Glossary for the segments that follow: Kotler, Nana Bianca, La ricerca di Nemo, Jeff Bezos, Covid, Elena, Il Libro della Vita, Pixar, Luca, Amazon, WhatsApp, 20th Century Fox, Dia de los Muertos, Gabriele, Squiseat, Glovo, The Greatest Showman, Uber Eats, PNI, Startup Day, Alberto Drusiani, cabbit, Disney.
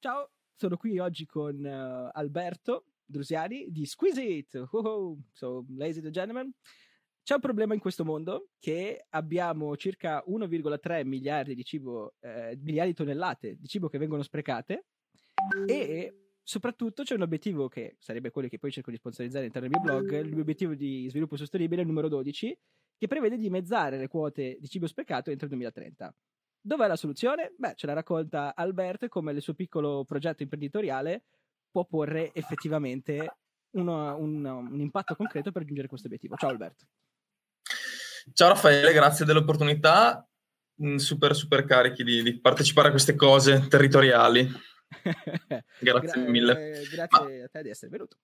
Ciao, sono qui oggi con Alberto Drusiani di Squiseat. So, ladies and gentlemen, c'è un problema in questo mondo che abbiamo circa 1,3 miliardi di cibo, miliardi di tonnellate di cibo che vengono sprecate, e soprattutto c'è un obiettivo che sarebbe quello che poi cerco di sponsorizzare all'interno del mio blog, l'obiettivo di sviluppo sostenibile numero 12, che prevede di dimezzare le quote di cibo sprecato entro il 2030. Dov'è la soluzione? Beh, ce la racconta Alberto e come il suo piccolo progetto imprenditoriale può porre effettivamente un impatto concreto per raggiungere questo obiettivo. Ciao Alberto. Ciao Raffaele, grazie dell'opportunità, super carichi di partecipare a queste cose territoriali. Grazie mille. Grazie a te di essere venuto.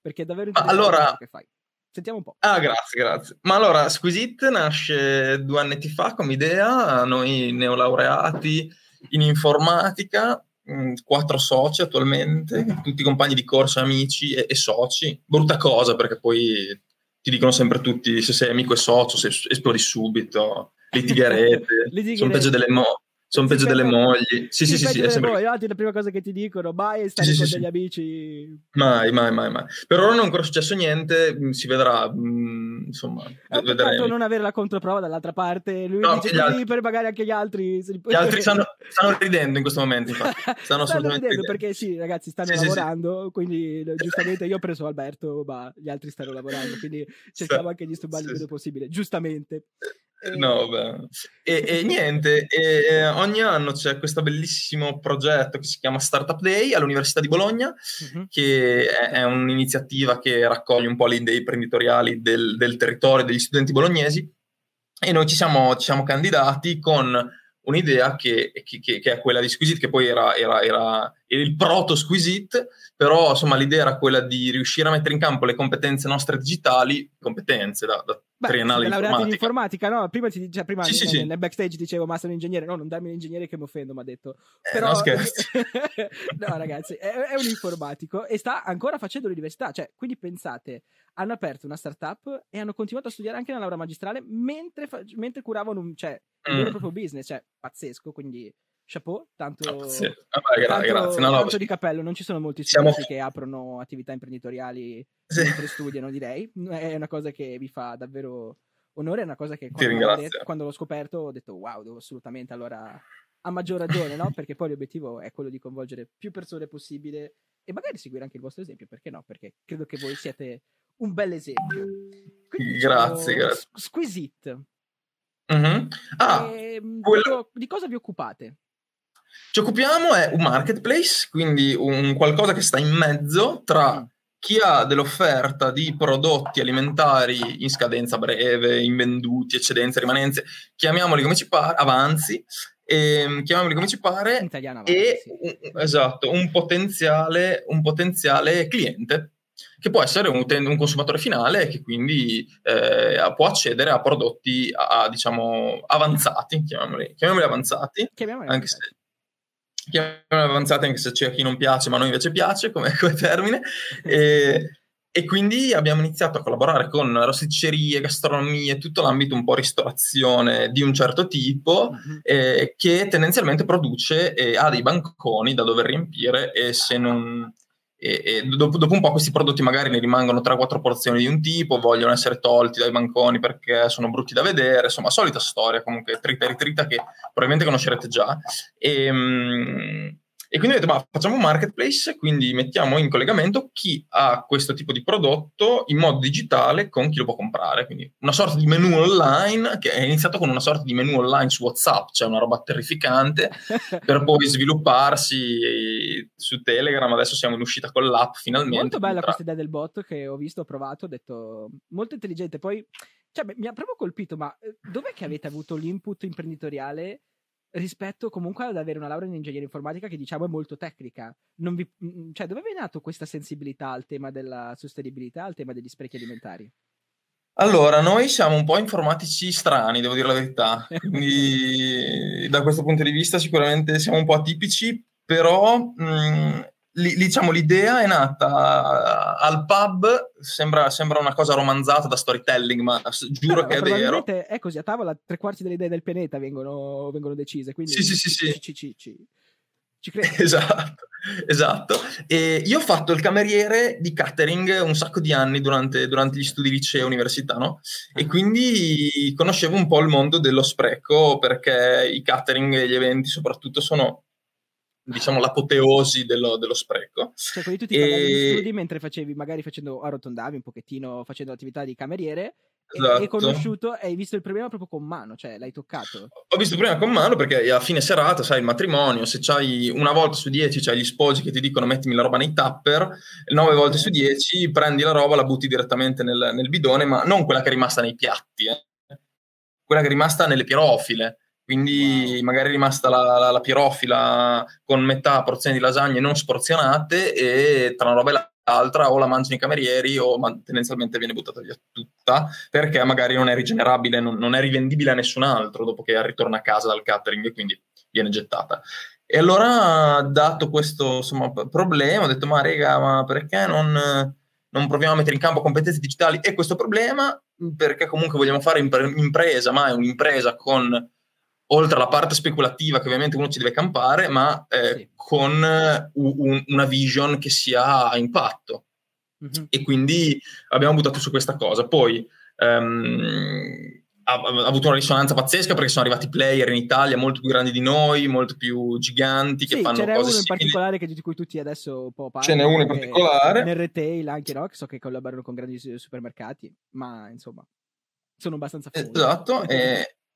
Perché è davvero interessante quello che fai. Sentiamo un po'. Grazie. Ma allora, Squiseat nasce 2 anni fa come idea, noi neolaureati in informatica, 4 soci attualmente, tutti compagni di corso, amici e soci. Brutta cosa perché poi ti dicono sempre tutti se sei amico e socio, se esplodi subito, litigherete, sono peggio delle morti. Sono peggio delle mogli. Sì, è sempre la prima cosa che ti dicono, mai stare con degli amici. Mai. Per ora non è ancora successo niente, si vedrà, insomma, vedremo. Non avere la controprova dall'altra parte, lui dice così per magari anche gli altri. Gli altri stanno ridendo in questo momento, infatti. Stanno ridendo perché sì, ragazzi, stanno lavorando. Quindi giustamente io ho preso Alberto, ma gli altri stanno lavorando, quindi cerchiamo anche di disturbarli il meno possibile, giustamente. No, beh. E niente, ogni anno c'è questo bellissimo progetto che si chiama Startup Day all'Università di Bologna, che è un'iniziativa che raccoglie un po' le idee imprenditoriali del territorio, degli studenti bolognesi, e noi ci siamo candidati con un'idea che è quella di Squiseat, che poi era il proto Squiseat, però insomma l'idea era quella di riuscire a mettere in campo le competenze nostre digitali, competenze da triennale di laureati in informatica, no? Prima, nel backstage dicevo, ma sono ingegnere, no, non darmi l'ingegnere che mi offendo, mi ha detto. Però... No, scherzi. No, ragazzi, è un informatico e sta ancora facendo l'università, cioè, quindi pensate, hanno aperto una startup e hanno continuato a studiare anche la laurea magistrale mentre curavano il loro proprio business, cioè, pazzesco, quindi... Chapeau, tanto di cappello, non ci sono molti studenti che aprono attività imprenditoriali mentre studiano, direi. È una cosa che vi fa davvero onore, è una cosa che quando l'ho scoperto ho detto wow, devo assolutamente, allora a maggior ragione, no? Perché poi l'obiettivo è quello di coinvolgere più persone possibile e magari seguire anche il vostro esempio, perché no? Perché credo che voi siete un bel esempio. Quindi, grazie. Squiseat. Di cosa vi occupate? Ci occupiamo è un marketplace, quindi un qualcosa che sta in mezzo tra chi ha dell'offerta di prodotti alimentari in scadenza breve, invenduti, eccedenze, rimanenze, chiamiamoli come ci pare, avanzi, in italiano avanti, e un potenziale cliente, che può essere un consumatore finale che quindi può accedere a prodotti diciamo avanzati, chiamiamoli avanzati anche se c'è chi non piace, ma a noi invece piace come termine. E quindi abbiamo iniziato a collaborare con rosticcerie, gastronomie, tutto l'ambito un po' ristorazione di un certo tipo, che tendenzialmente produce ha dei banconi da dover riempire e se non... E dopo un po' questi prodotti magari ne rimangono 3-4 porzioni di un tipo, vogliono essere tolti dai banconi perché sono brutti da vedere, insomma solita storia comunque trita che probabilmente conoscerete già, e quindi ho detto facciamo un marketplace, quindi mettiamo in collegamento chi ha questo tipo di prodotto in modo digitale con chi lo può comprare, quindi una sorta di menu online che è iniziato con una sorta di menu online su WhatsApp, cioè una roba terrificante, per poi svilupparsi su Telegram. Adesso siamo in uscita con l'app finalmente. Molto bella questa idea del bot che ho visto, ho provato, ho detto molto intelligente, poi mi ha proprio colpito, ma dov'è che avete avuto l'input imprenditoriale rispetto comunque ad avere una laurea in ingegneria informatica che diciamo è molto tecnica? Dove è nata questa sensibilità al tema della sostenibilità, al tema degli sprechi alimentari? Allora, noi siamo un po' informatici strani, devo dire la verità, quindi da questo punto di vista sicuramente siamo un po' atipici, però diciamo l'idea è nata al pub, sembra una cosa romanzata da storytelling, ma giuro che è vero. È così, a tavola 3/4 delle idee del pianeta vengono decise, quindi sì. Ci credi? Esatto, esatto. E io ho fatto il cameriere di catering un sacco di anni durante gli studi liceo, università, no? E quindi conoscevo un po' il mondo dello spreco, perché i catering e gli eventi soprattutto sono, diciamo, l'apoteosi dello spreco. Cioè, quindi tu ti pagavi gli studi mentre facevi, magari arrotondavi un pochettino, facendo l'attività di cameriere. Esatto. Hai conosciuto e hai visto il problema proprio con mano, cioè l'hai toccato. Ho visto il problema con mano perché a fine serata, sai, il matrimonio, se c'hai una volta su 10 c'hai gli sposi che ti dicono mettimi la roba nei tupper, 9 volte su 10 prendi la roba, la butti direttamente nel bidone, ma non quella che è rimasta nei piatti, quella che è rimasta nelle pirofile. Quindi magari è rimasta la pirofila con metà porzione di lasagne non sporzionate, e tra una roba e l'altra o la mangiano i camerieri o tendenzialmente viene buttata via tutta, perché magari non è rigenerabile, non è rivendibile a nessun altro dopo che ritorna a casa dal catering, e quindi viene gettata. E allora, dato questo, insomma, problema, ho detto, ma rega, ma perché non proviamo a mettere in campo competenze digitali e questo problema, perché comunque vogliamo fare impresa, ma è un'impresa con, oltre alla parte speculativa che ovviamente uno ci deve campare, ma sì, con una vision che sia a impatto. Uh-huh. E quindi abbiamo buttato su questa cosa. Poi ha avuto una risonanza pazzesca, perché sono arrivati player in Italia molto più grandi di noi, molto più giganti, che fanno cose simili. C'è uno in particolare di cui tutti adesso un po' parlano. Ce n'è uno in particolare. Nel retail anche, no? So che collaborano con grandi supermercati, ma insomma sono abbastanza famosi. Esatto,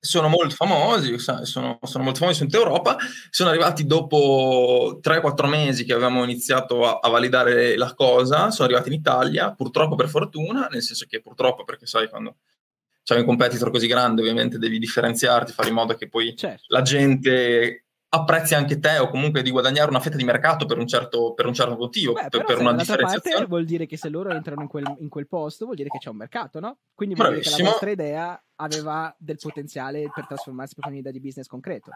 sono molto famosi, sono molto famosi in tutta Europa. Sono arrivati dopo 3-4 mesi che avevamo iniziato a validare la cosa, sono arrivati in Italia, purtroppo per fortuna, nel senso che purtroppo, perché sai, quando c'è un competitor così grande ovviamente devi differenziarti, fare in modo che poi, certo, la gente apprezzi anche te, o comunque di guadagnare una fetta di mercato per un certo motivo. Beh, per una differenziazione parte, vuol dire che se loro entrano in quel posto vuol dire che c'è un mercato, no? Quindi vuol dire che la vostra idea aveva del potenziale per trasformarsi in un'idea di business concreto,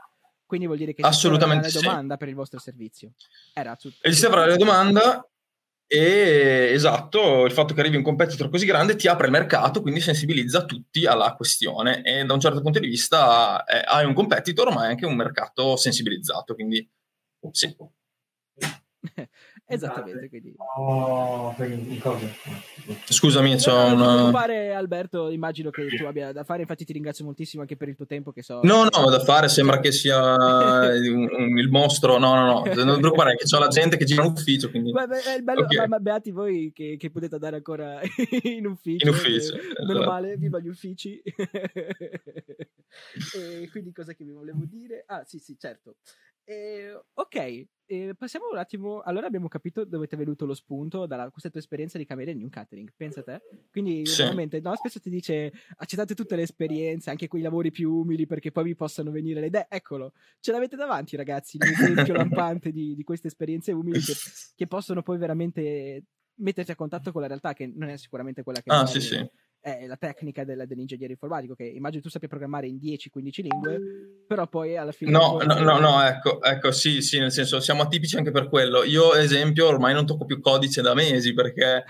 quindi vuol dire che assolutamente c'era una domanda per il vostro servizio, c'era la domanda. E esatto, il fatto che arrivi un competitor così grande ti apre il mercato, quindi sensibilizza tutti alla questione, e da un certo punto di vista hai un competitor ma è anche un mercato sensibilizzato, quindi sì. Esattamente, quindi. Oh, scusami, c'ho una... fare, Alberto, immagino che tu abbia da fare, infatti ti ringrazio moltissimo anche per il tuo tempo, che so... No, da fare, sembra che sia il mostro, no, non preoccupare, che c'ho la gente che gira in ufficio, quindi... Beh, è bello, okay. ma beati voi che potete andare ancora in ufficio. Normale, viva gli uffici. E quindi cosa che vi volevo dire? Ah, sì, certo. Ok, passiamo un attimo. Allora, abbiamo capito dove ti è venuto lo spunto dalla questa tua esperienza di cameriere in un catering, pensa te. Quindi sì, veramente, no, spesso ti dice accettate tutte le esperienze, anche quei lavori più umili, perché poi vi possano venire le idee. Eccolo, ce l'avete davanti, ragazzi, l'esempio lampante di queste esperienze umili che possono poi veramente metterti a contatto con la realtà, che non è sicuramente quella che sì. È la tecnica dell'ingegnere informatico, che immagino tu sappia programmare in 10-15 lingue, però poi alla fine... No, ecco, sì, nel senso, siamo atipici anche per quello. Io, ad esempio, ormai non tocco più codice da mesi, perché,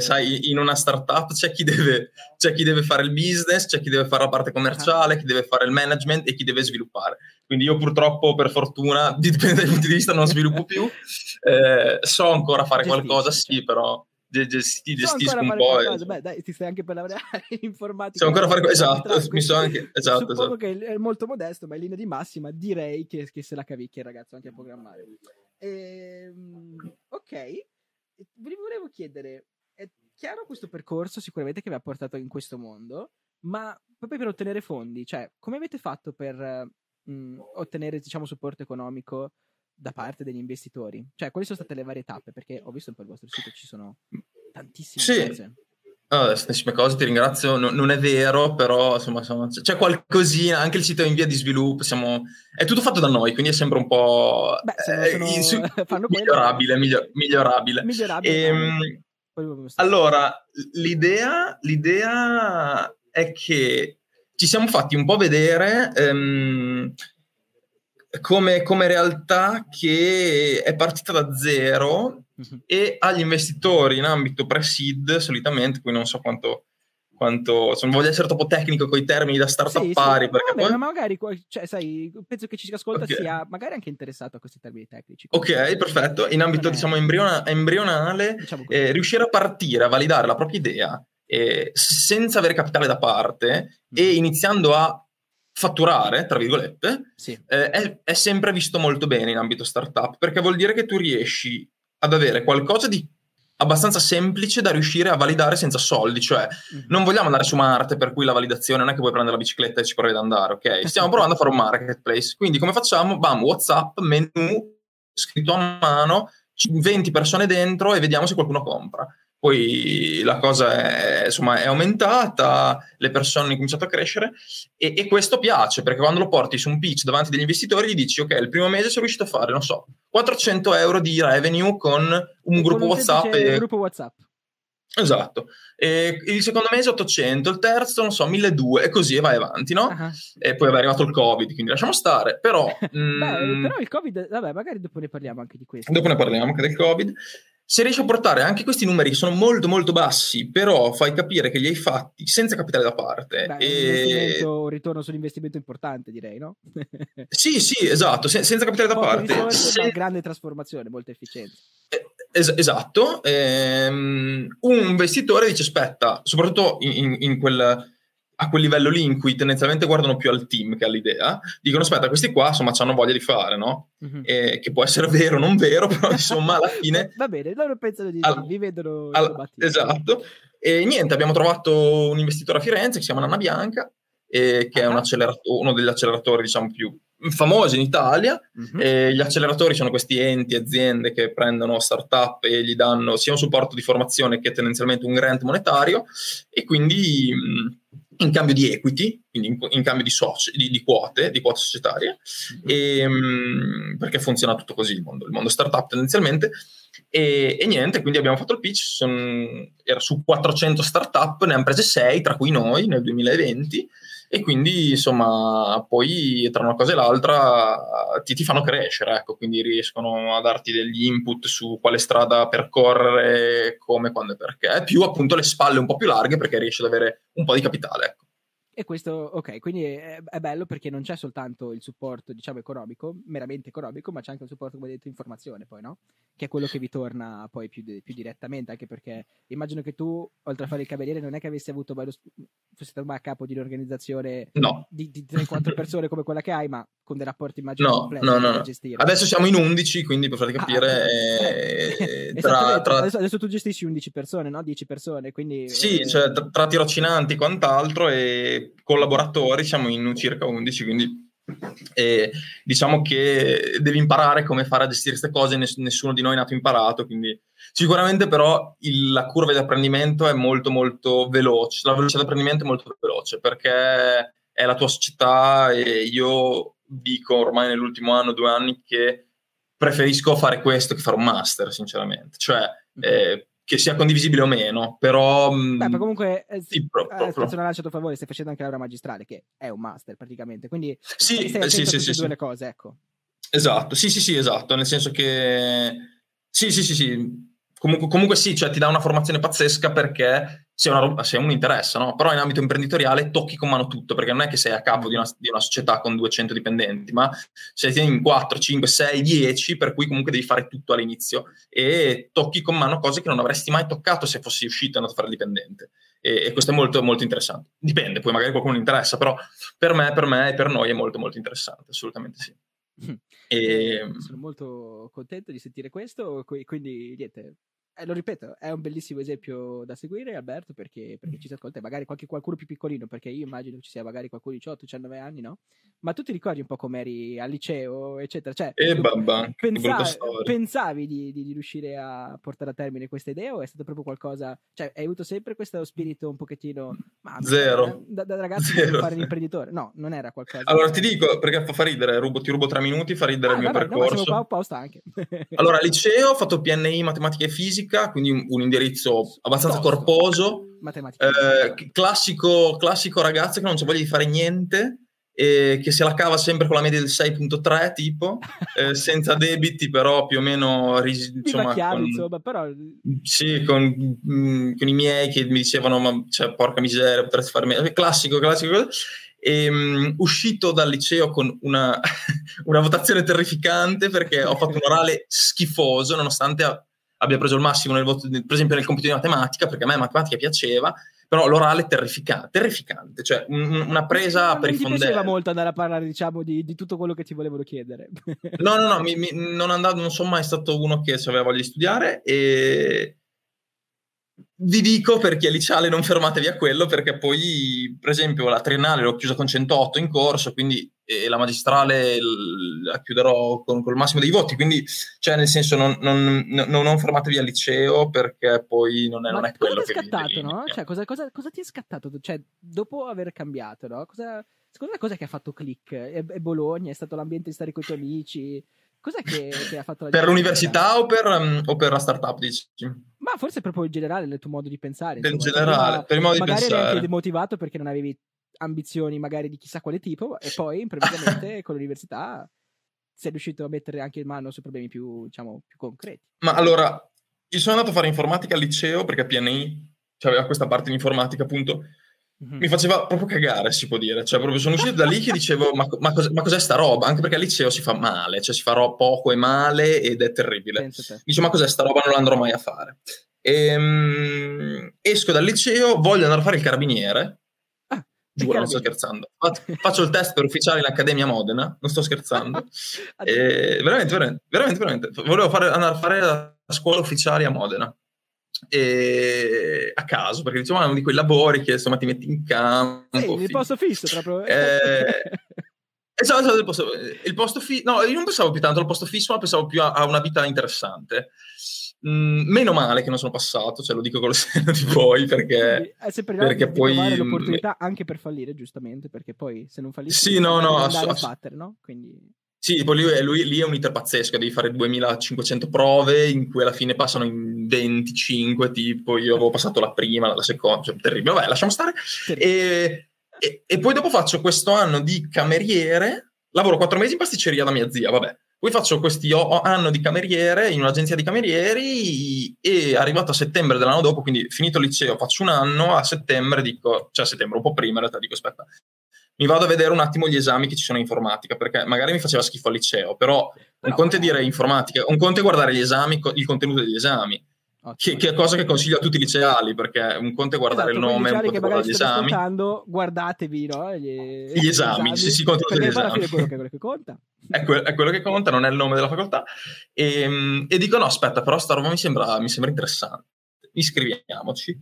sai, in una startup c'è chi deve fare il business, c'è chi deve fare la parte commerciale, chi deve fare il management e chi deve sviluppare. Quindi io purtroppo, per fortuna, dipende dai punti di vista, non sviluppo più. So ancora fare qualcosa, sì, però... gestisco un po'. Beh, dai, ti stai anche per lavorare in informatica. Esatto. Che è molto modesto, ma in linea di massima direi che se la cavicchia, ragazzo, anche a programmare. Ok, vi volevo chiedere, è chiaro questo percorso sicuramente che vi ha portato in questo mondo, ma proprio per ottenere fondi, cioè come avete fatto per ottenere, diciamo, supporto economico da parte degli investitori? Cioè, quali sono state le varie tappe? Perché ho visto un po' il vostro sito, ci sono tantissime cose. Tantissime cose, ti ringrazio. Non è vero, però insomma, c'è qualcosina, anche il sito è in via di sviluppo, è tutto fatto da noi, quindi è sempre un po' migliorabile. Allora, l'idea è che ci siamo fatti un po' vedere come realtà che è partita da zero, e agli investitori in ambito pre-seed solitamente, qui non so quanto quanto, insomma, voglio essere troppo tecnico con i termini da startuppari, sì, perché vabbè, poi... ma magari, cioè, sai, penso che ci ascolta sia magari anche interessato a questi termini tecnici. Ok, perfetto. In ambito, diciamo, embrionale, diciamo, riuscire a partire, a validare la propria idea senza avere capitale da parte e iniziando a fatturare, tra virgolette, è sempre visto molto bene in ambito startup, perché vuol dire che tu riesci ad avere qualcosa di abbastanza semplice da riuscire a validare senza soldi, cioè non vogliamo andare su Marte, per cui la validazione non è che puoi prendere la bicicletta e ci provi ad andare, ok? Stiamo provando a fare un marketplace, quindi come facciamo? Bam, WhatsApp, menu, scritto a mano, 20 persone dentro e vediamo se qualcuno compra. Poi la cosa è, insomma, è aumentata, le persone hanno cominciato a crescere e questo piace, perché quando lo porti su un pitch davanti degli investitori gli dici, ok, il primo mese sono riuscito a fare, non so, 400 euro di revenue con un gruppo WhatsApp. E... gruppo WhatsApp. Esatto. E il secondo mese 800, il terzo, non so, 1200, e così vai avanti, no? Uh-huh. E poi è arrivato il Covid, quindi lasciamo stare, però... Beh, però il Covid, vabbè, magari dopo ne parliamo anche di questo. Dopo ne parliamo anche del Covid. Se riesci a portare anche questi numeri che sono molto molto bassi, però fai capire che li hai fatti senza capitale da parte. Beh, un ritorno sull'investimento importante, direi, no? Sì, sì, esatto, senza capitale da parte. Risorse, una grande trasformazione, molto efficiente. Esatto. Un investitore dice, aspetta, soprattutto in quel... a quel livello lì in cui tendenzialmente guardano più al team che all'idea, dicono aspetta, questi qua insomma hanno voglia di fare, no? Che può essere vero o non vero, però insomma alla fine... Va bene, loro pensano di vi vedono... esatto. E niente, abbiamo trovato un investitore a Firenze che si chiama Nana Bianca, che è uno degli acceleratori, diciamo, più famosi in Italia. Gli acceleratori sono questi enti, aziende che prendono startup e gli danno sia un supporto di formazione che tendenzialmente un grant monetario, e quindi... in cambio di equity, quindi in cambio di soci, di quote societarie, e, perché funziona tutto così il mondo startup tendenzialmente, e niente, quindi abbiamo fatto il pitch, era su 400 startup, ne hanno prese 6, tra cui noi, nel 2020, e quindi insomma poi tra una cosa e l'altra ti fanno crescere, ecco, quindi riescono a darti degli input su quale strada percorrere, come, quando e perché, più appunto le spalle un po' più larghe perché riesci ad avere un po' di capitale, ecco. E questo, ok, quindi è bello perché non c'è soltanto il supporto, diciamo, economico, meramente economico, ma c'è anche il supporto, come detto, informazione poi, no? Che è quello che vi torna poi più direttamente, anche perché immagino che tu, oltre a fare il cavaliere, non è che avessi avuto, fossi stato a capo di un'organizzazione di 3-4 persone come quella che hai, ma con dei rapporti, immagino, complessi da gestire. Adesso siamo in 11, quindi per farti capire... Adesso tu gestisci 11 persone, no? 10 persone, quindi... Sì, cioè tra tirocinanti e quant'altro e collaboratori siamo in circa 11, quindi diciamo che devi imparare come fare a gestire queste cose, nessuno di noi è nato imparato, quindi sicuramente però la curva di apprendimento è molto molto veloce, la velocità di apprendimento è molto veloce perché è la tua società, e io dico ormai nell'ultimo anno, 2 anni, che preferisco fare questo che fare un master, sinceramente, cioè che sia condivisibile o meno, però... Beh, comunque, sì, una lancia a tuo favore, stai facendo anche laurea magistrale, che è un master praticamente, quindi stai attento a tutte e due le cose, ecco. Esatto, sì, esatto, nel senso che... Sì, comunque sì, cioè ti dà una formazione pazzesca perché se uno interessa, no? Però in ambito imprenditoriale tocchi con mano tutto, perché non è che sei a capo di una società con 200 dipendenti, ma sei in 4, 5, 6, 10, per cui comunque devi fare tutto all'inizio e tocchi con mano cose che non avresti mai toccato se fossi uscito e andato a fare il dipendente, e questo è molto molto interessante. Dipende, poi magari qualcuno interessa, però per me e per noi è molto molto interessante, assolutamente sì. Sono molto contento di sentire questo, quindi niente, lo ripeto, è un bellissimo esempio da seguire, Alberto, perché ci si ascolta, e magari qualcuno più piccolino, perché io immagino ci sia magari qualcuno di 18-19 anni, no? Ma tu ti ricordi un po' come eri al liceo, eccetera, cioè pensavi di riuscire a portare a termine questa idea, o è stato proprio qualcosa, cioè hai avuto sempre questo spirito un pochettino zero da ragazzo di fare l'imprenditore? No, non era qualcosa. Allora ti dico, perché fa ridere, ti rubo 3 minuti, fa ridere il mio percorso. No, siamo qua apposta anche. Allora, liceo, ho fatto PNI, matematica e fisica, quindi un indirizzo abbastanza corposo, classico ragazzo che non c'è voglia di fare niente, che se la cava sempre con la media del 6.3 tipo, senza debiti però più o meno insomma, chiave, insomma, però... Sì, con i miei che mi dicevano ma cioè, porca miseria, potresti fare meglio, classico. Uscito dal liceo con una votazione terrificante perché ho fatto un orale schifoso nonostante abbia preso il massimo nel voto, per esempio nel compito di matematica, perché a me matematica piaceva, però l'orale terrificante, cioè una presa per i fondelli. Non ti piaceva molto andare a parlare, diciamo, di tutto quello che ti volevano chiedere. No, non sono mai stato uno che aveva voglia di studiare, e vi dico, per chi è liceale non fermatevi a quello, perché poi, per esempio, la triennale l'ho chiusa con 108 in corso, quindi la magistrale la chiuderò con il massimo dei voti, quindi cioè nel senso non fermatevi al liceo, perché poi non è quello che vi scattato, no? Cioè, cosa ti è scattato? Cioè, dopo aver cambiato, no? Secondo me cosa che ha fatto click? È Bologna? È stato l'ambiente di stare con i tuoi amici? Cos'è che ha fatto la per l'università o per la startup, dici? Ma forse proprio in generale, il tuo modo di pensare. Per insomma, generale, per il modo di pensare. Magari eri anche demotivato perché non avevi ambizioni magari di chissà quale tipo, e poi improvvisamente con l'università sei riuscito a mettere anche in mano su problemi più, diciamo, più concreti. Ma allora, io sono andato a fare informatica al liceo perché PNI aveva questa parte di informatica, appunto. Mi faceva proprio cagare, si può dire, cioè proprio sono uscito da lì che dicevo ma cos'è sta roba, anche perché al liceo si fa male, cioè si fa poco e male ed è terribile. Dicevo ma cos'è sta roba, non l'andrò mai a fare. Esco dal liceo, voglio andare a fare il carabiniere, giuro, non sto scherzando, faccio il test per ufficiale in Accademia Modena, non sto scherzando. Veramente volevo andare a fare la scuola ufficiale a Modena, e a caso, perché diciamo è uno di quei lavori che insomma ti metti in campo, il posto fisso proprio. Esatto, il posto fisso. No, io non pensavo più tanto al posto fisso, ma pensavo più a una vita interessante. Meno male che non sono passato, cioè lo dico con lo senno di voi, perché perché poi trovare l'opportunità anche per fallire, giustamente, perché poi se non fallisci sì, no, quindi sì, poi lì è un iter pazzesco, devi fare 2500 prove in cui alla fine passano in 25, tipo io avevo passato la prima, la seconda, cioè terribile, vabbè, lasciamo stare. E poi dopo faccio questo anno di cameriere, lavoro 4 mesi in pasticceria da mia zia, vabbè. Poi faccio questo anno di cameriere in un'agenzia di camerieri, e arrivato a settembre dell'anno dopo, quindi finito il liceo, faccio un anno, a settembre dico, cioè a settembre un po' prima in realtà, dico aspetta, mi vado a vedere un attimo gli esami che ci sono in informatica, perché magari mi faceva schifo al liceo, però un conto è dire informatica, un conto è guardare gli esami, il contenuto degli esami, che è cosa che consiglio a tutti i liceali, perché un conto è guardare il nome, un conto è guardare gli esami. Guardatevi, no? Gli esami, sì, contenuto degli esami. È quello che conta. È quello che conta, non è il nome della facoltà. E dico no, aspetta, però sta roba mi sembra interessante. Iscriviamoci.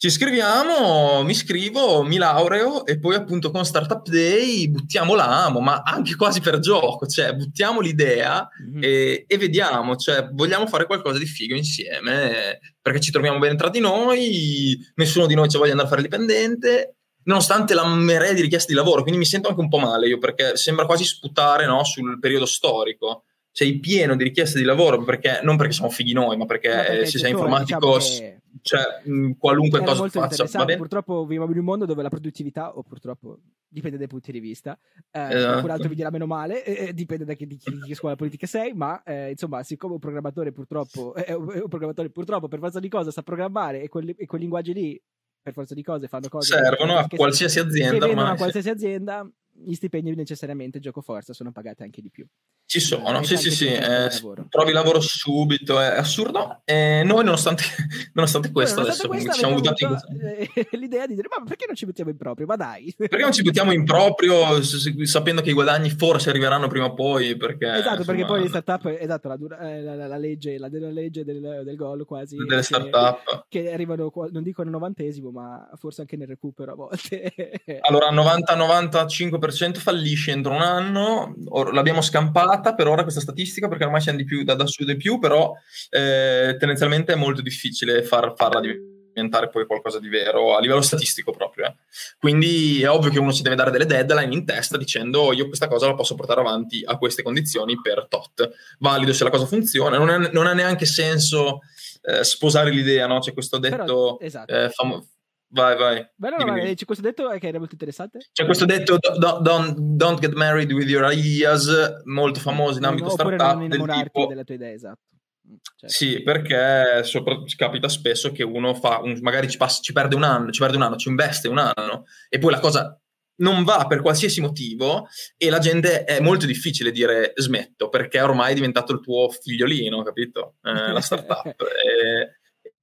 Ci iscriviamo, mi iscrivo, mi laureo, e poi appunto con Startup Day buttiamo l'amo, ma anche quasi per gioco, cioè buttiamo l'idea e vediamo, cioè vogliamo fare qualcosa di figo insieme, perché ci troviamo bene tra di noi, nessuno di noi ci voglia andare a fare dipendente, nonostante la marea di richieste di lavoro, quindi mi sento anche un po' male io, perché sembra quasi sputare, no, sul periodo storico. Sei pieno di richieste di lavoro, perché non perché siamo fighi noi, ma perché se sei informatico, diciamo, cioè qualunque cosa faccia, va bene? Purtroppo viviamo in un mondo dove la produttività, o purtroppo dipende dai punti di vista, qualcun altro vi dirà meno male, dipende da di che scuola politica sei, ma insomma, siccome un programmatore purtroppo per forza di cosa sa programmare, e quel linguaggio lì per forza di cose fanno cose servono a qualsiasi azienda, ormai a qualsiasi azienda gli stipendi necessariamente, gioco forza, sono pagati anche di più. Ci sono, sì. Trovi lavoro subito, è assurdo. Noi, nonostante questo, adesso siamo buttati l'idea di dire, ma perché non ci buttiamo in proprio? Ma dai! Perché non ci buttiamo in proprio, sapendo che i guadagni forse arriveranno prima o poi? Perché, esatto, insomma, perché poi le startup, esatto, la legge del gol quasi. Delle startup. Che arrivano, non dico nel 90esimo, ma forse anche nel recupero a volte. Allora, 90-95% fallisce entro un anno, l'abbiamo scampata per ora questa statistica, perché ormai c'è di più da su di più, però tendenzialmente è molto difficile farla diventare poi qualcosa di vero a livello statistico proprio, Quindi è ovvio che uno si deve dare delle deadline in testa dicendo io questa cosa la posso portare avanti a queste condizioni per tot, valido se la cosa funziona, non ha neanche senso sposare l'idea, no? C'è questo detto però, esatto. Vai. Beh, c'è questo detto che era molto interessante. C'è questo detto don't get married with your ideas, molto famoso in ambito startup. Non innamorarti del tipo... della tua idea, esatto. Certo. Sì, perché capita spesso che uno fa, magari ci perde un anno, ci investe un anno e poi la cosa non va per qualsiasi motivo e la gente è molto difficile dire smetto, perché ormai è diventato il tuo figliolino, capito? La startup.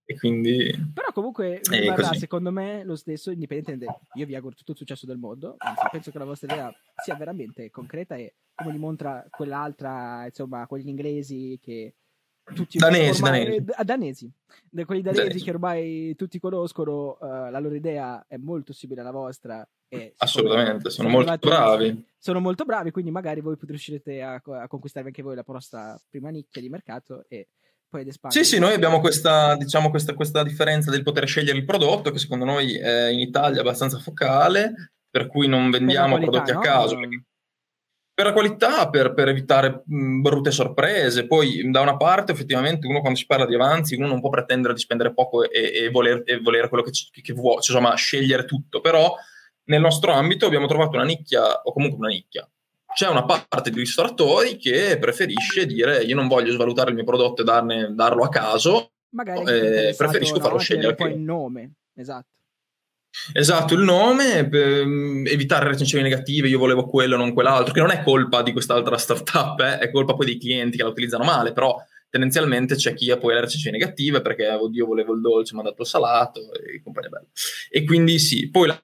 E quindi... Però comunque rimarrà, secondo me, lo stesso, indipendente. Io vi auguro tutto il successo del mondo, anzi, penso che la vostra idea sia veramente concreta e come dimostra quell'altra, insomma, quegli inglesi che tutti danesi che ormai tutti conoscono, la loro idea è molto simile alla vostra e assolutamente sono molto bravi, quindi magari voi riuscirete a conquistarvi anche voi la vostra prima nicchia di mercato e poi ad espandervi. Sì, noi abbiamo questa differenza del poter scegliere il prodotto, che secondo noi è in Italia abbastanza focale, per cui non vendiamo prodotti a caso, perché... Per la qualità, per evitare brutte sorprese. Poi da una parte effettivamente uno, quando si parla di avanzi, uno non può pretendere di spendere poco e voler quello che vuole, cioè, insomma, scegliere tutto. Però nel nostro ambito abbiamo trovato una nicchia, o comunque una nicchia. C'è una parte di ristoratori che preferisce dire io non voglio svalutare il mio prodotto e darlo a caso, magari preferisco farlo scegliere. Poi il nome, esatto. Esatto, il nome, evitare recensioni negative, io volevo quello, non quell'altro, che non è colpa di quest'altra startup, è colpa poi dei clienti che la utilizzano male, però tendenzialmente c'è chi ha poi le recensioni negative perché oddio volevo il dolce ma ha dato il salato e compagnia bella. E quindi sì, poi la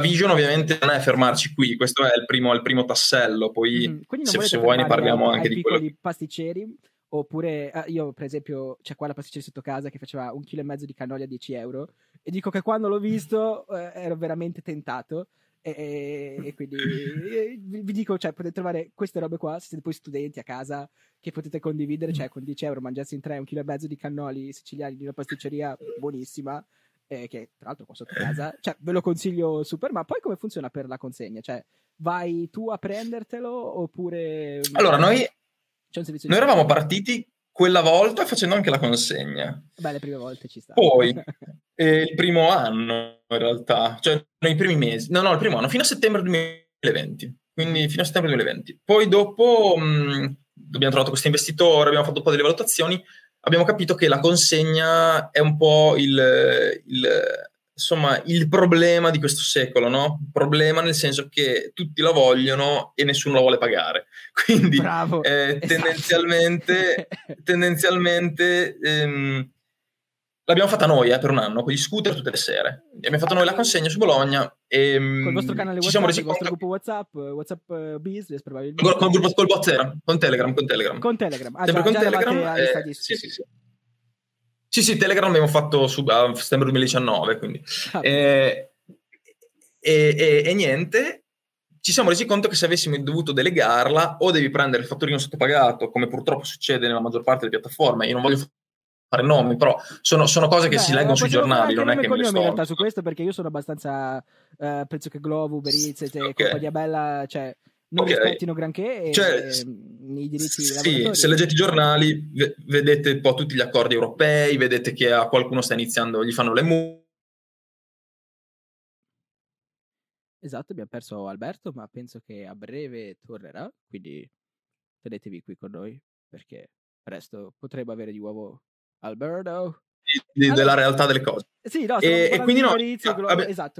vision ovviamente non è fermarci qui, questo è il primo tassello, poi se vuoi ne parliamo anche di quello. Piccoli pasticceri, oppure io per esempio c'è qua la pasticceria sotto casa che faceva 1,5 kg di cannoli a €10 e dico che quando l'ho visto ero veramente tentato e quindi vi dico, cioè, potete trovare queste robe qua se siete poi studenti a casa che potete condividere, cioè con €10 mangiarsi in 3 1,5 kg di cannoli siciliani di una pasticceria buonissima che tra l'altro qua sotto casa, cioè ve lo consiglio super. Ma poi come funziona per la consegna? Cioè vai tu a prendertelo oppure... Allora noi eravamo partiti quella volta facendo anche la consegna. Beh, le prime volte ci sta. Poi, il primo anno in realtà, cioè nei primi mesi, il primo anno, fino a settembre 2020. Quindi fino a settembre 2020. Poi dopo abbiamo trovato questo investitore, abbiamo fatto un po' delle valutazioni, abbiamo capito che la consegna è un po' il problema di questo secolo, no? Problema nel senso che tutti la vogliono e nessuno la vuole pagare. Quindi tendenzialmente l'abbiamo fatta noi per un anno con gli scooter tutte le sere. Abbiamo fatto noi la consegna su Bologna e col vostro canale WhatsApp, il vostro gruppo WhatsApp Business probabilmente. Col WhatsApp, con Telegram. Sempre con Telegram. Sì. Sì, Telegram abbiamo fatto a settembre 2019, quindi. E niente, ci siamo resi conto che se avessimo dovuto delegarla, o devi prendere il fatturino sottopagato, come purtroppo succede nella maggior parte delle piattaforme. Io non voglio fare nomi, però sono cose che si leggono sui giornali, non è che me le sto. In realtà su questo, perché io sono abbastanza, penso che Glovo, Uber Eats, compagnia bella, cioè... non rispettino granché, cioè, i diritti lavoratori. Se leggete i giornali vedete un po' tutti gli accordi europei, vedete che a qualcuno sta iniziando, gli fanno le esatto, abbiamo perso Alberto, ma penso che a breve tornerà, quindi tenetevi qui con noi perché presto potremmo avere di nuovo Alberto. Della realtà delle cose. Sì, no, e quindi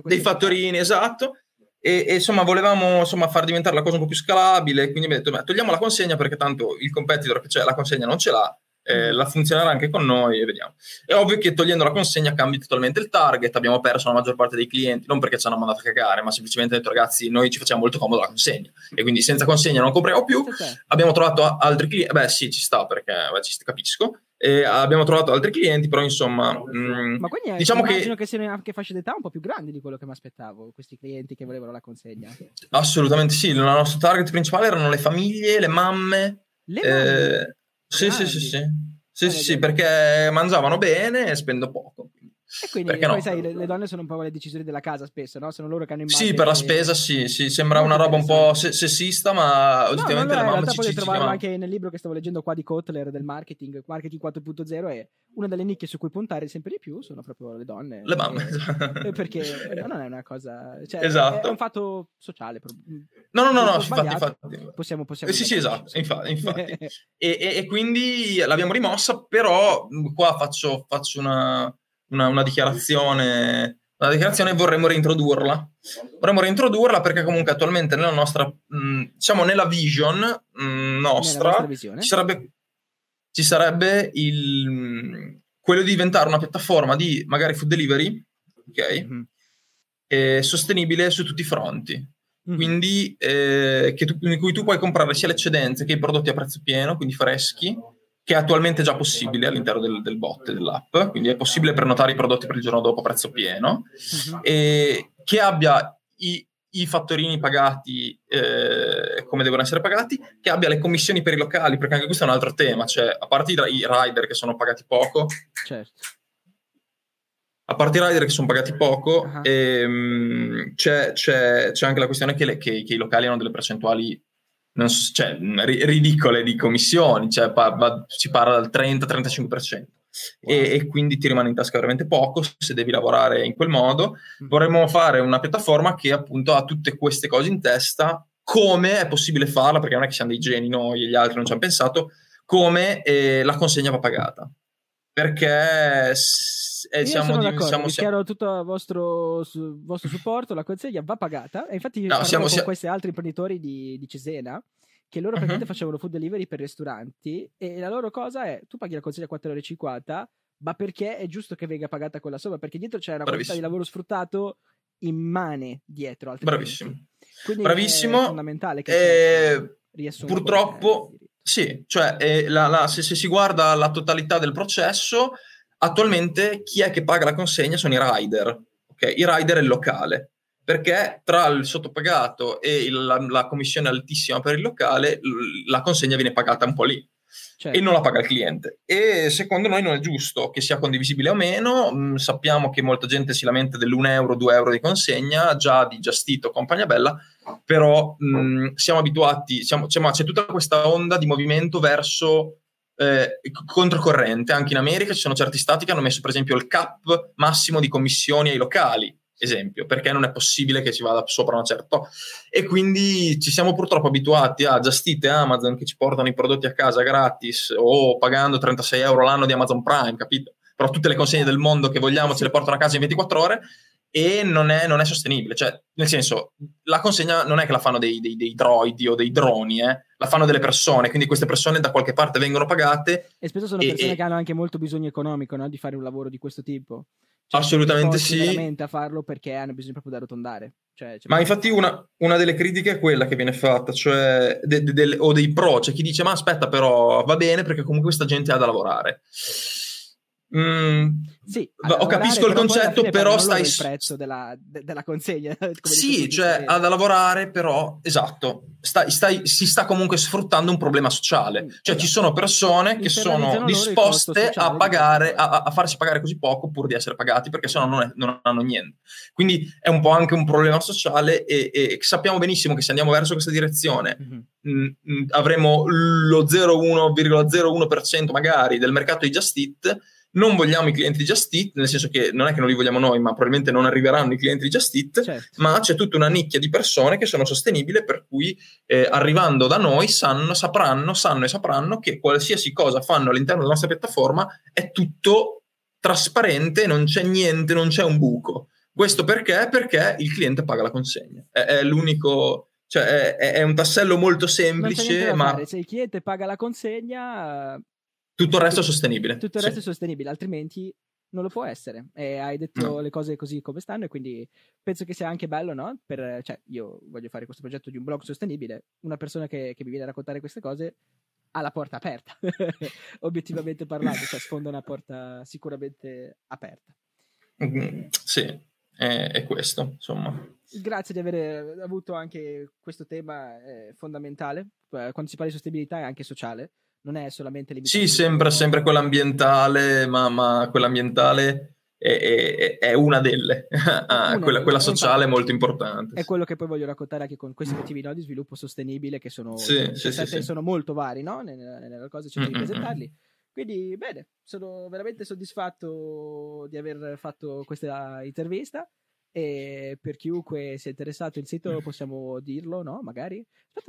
dei fattorini, esatto. E insomma volevamo far diventare la cosa un po' più scalabile, quindi abbiamo detto togliamo la consegna perché tanto il competitor che c'è la consegna non ce l'ha, la funzionerà anche con noi e vediamo. È ovvio che togliendo la consegna cambi totalmente il target, abbiamo perso la maggior parte dei clienti, non perché ci hanno mandato a cagare, ma semplicemente detto ragazzi noi ci facciamo molto comodo la consegna e quindi senza consegna non compriamo più. Abbiamo trovato altri clienti, capisco. E abbiamo trovato altri clienti, però insomma ma quindi diciamo che siano anche fasce d'età un po' più grandi di quello che mi aspettavo, questi clienti che volevano la consegna. Assolutamente sì, il nostro target principale erano le famiglie, le mamme. Sì, perché mangiavano bene e spendo poco. E quindi perché poi no, sai, le donne sono un po' le decisioni della casa spesso, no? Sono loro che hanno in mano. Sì, per la spesa, sì, sembra una roba un po' sessista, ma oggettivamente le mamme ci potete trovarlo anche nel libro che stavo leggendo qua di Kotler, del marketing, marketing 4.0, è una delle nicchie su cui puntare sempre di più sono proprio le donne. Le mamme. Perché non è una cosa, cioè, esatto, è un fatto sociale. No, infatti. Possiamo sì, esatto, infatti. E quindi l'abbiamo rimossa, però qua faccio una dichiarazione, vorremmo reintrodurla. Perché comunque attualmente nella nostra, diciamo nella vision nostra, ci sarebbe quello di diventare una piattaforma di magari food delivery, ok? Mm-hmm. E sostenibile su tutti i fronti. Mm-hmm. Quindi in cui tu puoi comprare sia le eccedenze che i prodotti a prezzo pieno, quindi freschi, che è attualmente già possibile all'interno del bot dell'app, quindi è possibile prenotare i prodotti per il giorno dopo a prezzo pieno, uh-huh, e che abbia i fattorini pagati come devono essere pagati, che abbia le commissioni per i locali, perché anche questo è un altro tema, cioè a parte i rider che sono pagati poco, certo, uh-huh, c'è anche la questione che i locali hanno delle percentuali non so, cioè, ridicole di commissioni, cioè, si parla del 30-35%. Wow. E quindi ti rimane in tasca veramente poco se devi lavorare in quel modo. Vorremmo fare una piattaforma che appunto ha tutte queste cose in testa, come è possibile farla, perché non è che siamo dei geni noi e gli altri non ci hanno pensato, come la consegna va pagata, perché dichiaro tutto a vostro supporto, la consegna va pagata. E infatti con questi altri imprenditori di Cesena, che loro praticamente facevano food delivery per ristoranti, e la loro cosa è: tu paghi la consegna a 4,50 €, ma perché è giusto che venga pagata quella somma, perché dietro c'è una quantità di lavoro sfruttato immane dietro, altrimenti. Bravissimo, è fondamentale che purtroppo sì, cioè se si guarda la totalità del processo, attualmente chi è che paga la consegna sono i rider, ok? I rider e il locale, perché tra il sottopagato e la commissione altissima per il locale la consegna viene pagata un po' lì, certo, e non la paga il cliente. E secondo noi non è giusto, che sia condivisibile o meno. Sappiamo che molta gente si lamenta dell'1 euro, 2 euro di consegna, già di Giustito, compagnia bella, però siamo abituati, c'è tutta questa onda di movimento verso controcorrente. Anche in America ci sono certi stati che hanno messo per esempio il cap massimo di commissioni ai locali, esempio, perché non è possibile che ci vada sopra una certa, e quindi ci siamo purtroppo abituati a Just Eat e Amazon che ci portano i prodotti a casa gratis o pagando 36 euro l'anno di Amazon Prime, capito? Però tutte le consegne del mondo che vogliamo ce le portano a casa in 24 ore, e non è sostenibile, cioè nel senso la consegna non è che la fanno dei droidi o dei droni, la fanno delle persone, quindi queste persone da qualche parte vengono pagate, e spesso sono persone che hanno anche molto bisogno economico, no? Di fare un lavoro di questo tipo, cioè, assolutamente sì, a farlo perché hanno bisogno proprio da arrotondare, ma infatti una delle critiche è quella che viene fatta, cioè o dei pro, c'è chi dice ma aspetta però va bene perché comunque questa gente ha da lavorare. Sì, ho capito il concetto, però stai il prezzo della consegna, come sì, cioè ad lavorare, però esatto, si sta comunque sfruttando un problema sociale, cioè ci sono persone che sono disposte a pagare, a farsi pagare così poco pur di essere pagati, perché sennò non hanno niente, quindi è un po' anche un problema sociale, e sappiamo benissimo che se andiamo verso questa direzione avremo lo 0,01% magari del mercato di Just Eat. Non vogliamo i clienti di Just Eat, nel senso che non è che non li vogliamo noi, ma probabilmente non arriveranno i clienti di Just Eat, certo, ma c'è tutta una nicchia di persone che sono sostenibili, per cui arrivando da noi sanno che qualsiasi cosa fanno all'interno della nostra piattaforma è tutto trasparente, non c'è niente, non c'è un buco. Questo perché il cliente paga la consegna. È l'unico... Cioè è un tassello molto semplice, ma... Se il cliente paga la consegna... Tutto il resto è sostenibile. Tutto il resto è sostenibile, altrimenti non lo può essere. E hai detto le cose così come stanno, e quindi penso che sia anche bello, no? Cioè, io voglio fare questo progetto di un blog sostenibile. Una persona che mi viene a raccontare queste cose ha la porta aperta, obiettivamente parlando, cioè sfonda una porta sicuramente aperta. Sì. È questo, insomma. Grazie di aver avuto anche questo tema fondamentale. Quando si parla di sostenibilità è anche sociale, non è solamente l'ambientale. Sì, sempre quell'ambientale, ma quell'ambientale è una delle, quella sociale è molto importante. È quello che poi voglio raccontare anche con questi obiettivi, no, di sviluppo sostenibile, che sono, sono molto vari, no? Nella cosa cerco di presentarli. Quindi bene, sono veramente soddisfatto di aver fatto questa intervista. E per chiunque sia interessato, il sito possiamo dirlo, no? Magari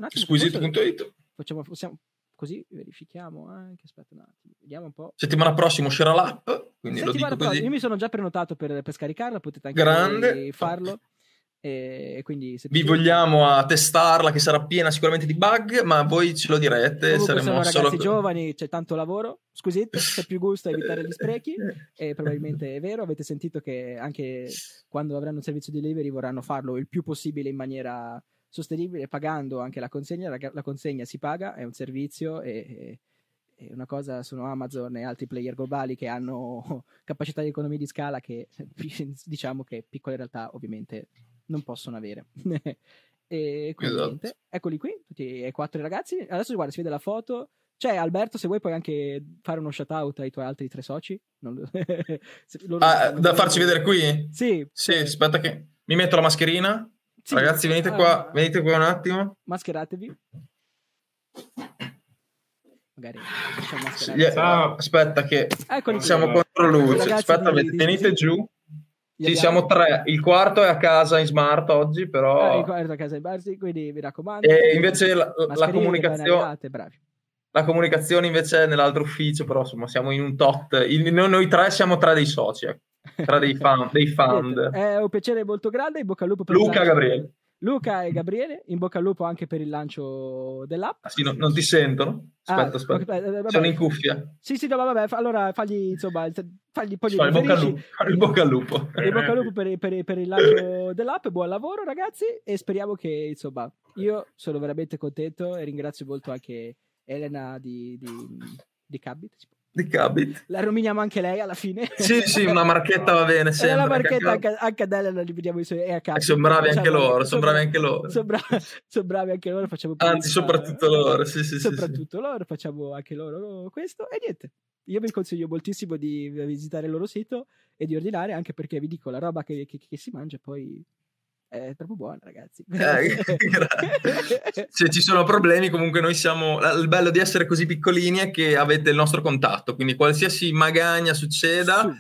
Squiseat.it. Possiamo così verifichiamo anche, aspetta un attimo, vediamo un po'. Settimana prossima uscirà l'app, quindi lo dico così. Io mi sono già prenotato per scaricarla, potete anche farlo. E quindi vi vogliamo a testarla, che sarà piena sicuramente di bug, ma voi ce lo direte. Saremo solo ragazzi giovani, c'è tanto lavoro. Scusate, se più gusto evitare gli sprechi, e probabilmente è vero, avete sentito che anche quando avranno un servizio delivery vorranno farlo il più possibile in maniera sostenibile, pagando anche la consegna. La consegna si paga, è un servizio, e una cosa sono Amazon e altri player globali che hanno capacità di economia di scala che diciamo che piccole realtà ovviamente non possono avere. E quindi niente, eccoli qui tutti e quattro i ragazzi. Adesso guarda, si vede la foto. Cioè Alberto, se vuoi puoi anche fare uno shout out ai tuoi altri 3 soci. Da farci vedere qui? Sì, aspetta che mi metto la mascherina. Sì, ragazzi, venite qua un attimo, mascheratevi, magari aspetta che siamo contro luce, aspetta, tenete giù. Sì, siamo 3, il quarto è a casa in smart oggi, però il quarto è a casa in smart, quindi vi raccomando. E invece la comunicazione arrivate, bravi. La comunicazione invece è nell'altro ufficio, però insomma siamo in un tot. Noi 3 siamo 3 dei soci, 3 dei fan. È un piacere molto grande, in bocca al lupo per Luca e Gabriele. Luca e Gabriele, in bocca al lupo anche per il lancio dell'app. Sì, non ti sentono? Aspetta. Vabbè. Sono in cuffia. Sì, no, vabbè, allora fagli, insomma, poi gli il bocca al lupo. Il bocca al lupo per il lancio dell'app, buon lavoro ragazzi, e speriamo che, insomma, io sono veramente contento e ringrazio molto anche Elena di Cabbit. Di Cabbit. La nominiamo anche lei alla fine. Sì, una marchetta va bene sempre. La marchetta anche ad Elena li vediamo e a Cabbit. Sono bravi anche loro. Soprattutto loro, facciamo anche loro questo e niente. Io vi consiglio moltissimo di visitare il loro sito e di ordinare, anche perché vi dico, la roba che si mangia poi è troppo buona, ragazzi. Se ci sono problemi, comunque noi siamo, il bello di essere così piccolini è che avete il nostro contatto, quindi qualsiasi magagna succeda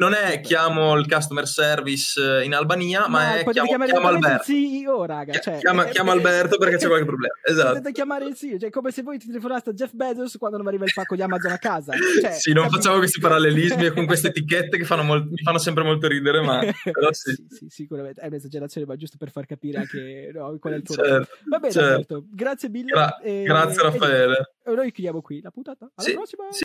non è chiamo il customer service in Albania, ma è chiamo Alberto. CEO, raga, chiamo Alberto perché c'è qualche problema. Esatto. Potete chiamare il CEO, cioè come se voi ti telefonaste a Jeff Bezos quando non arriva il pacco di Amazon a casa. Cioè, sì, non facciamo questi parallelismi con queste etichette che mi fanno sempre molto ridere, ma però sì, sicuramente è un'esagerazione, ma giusto per far capire anche qual è il tuo Va bene, certo. Grazie mille. Grazie Raffaele. Noi chiudiamo qui la puntata. Alla prossima. Sì.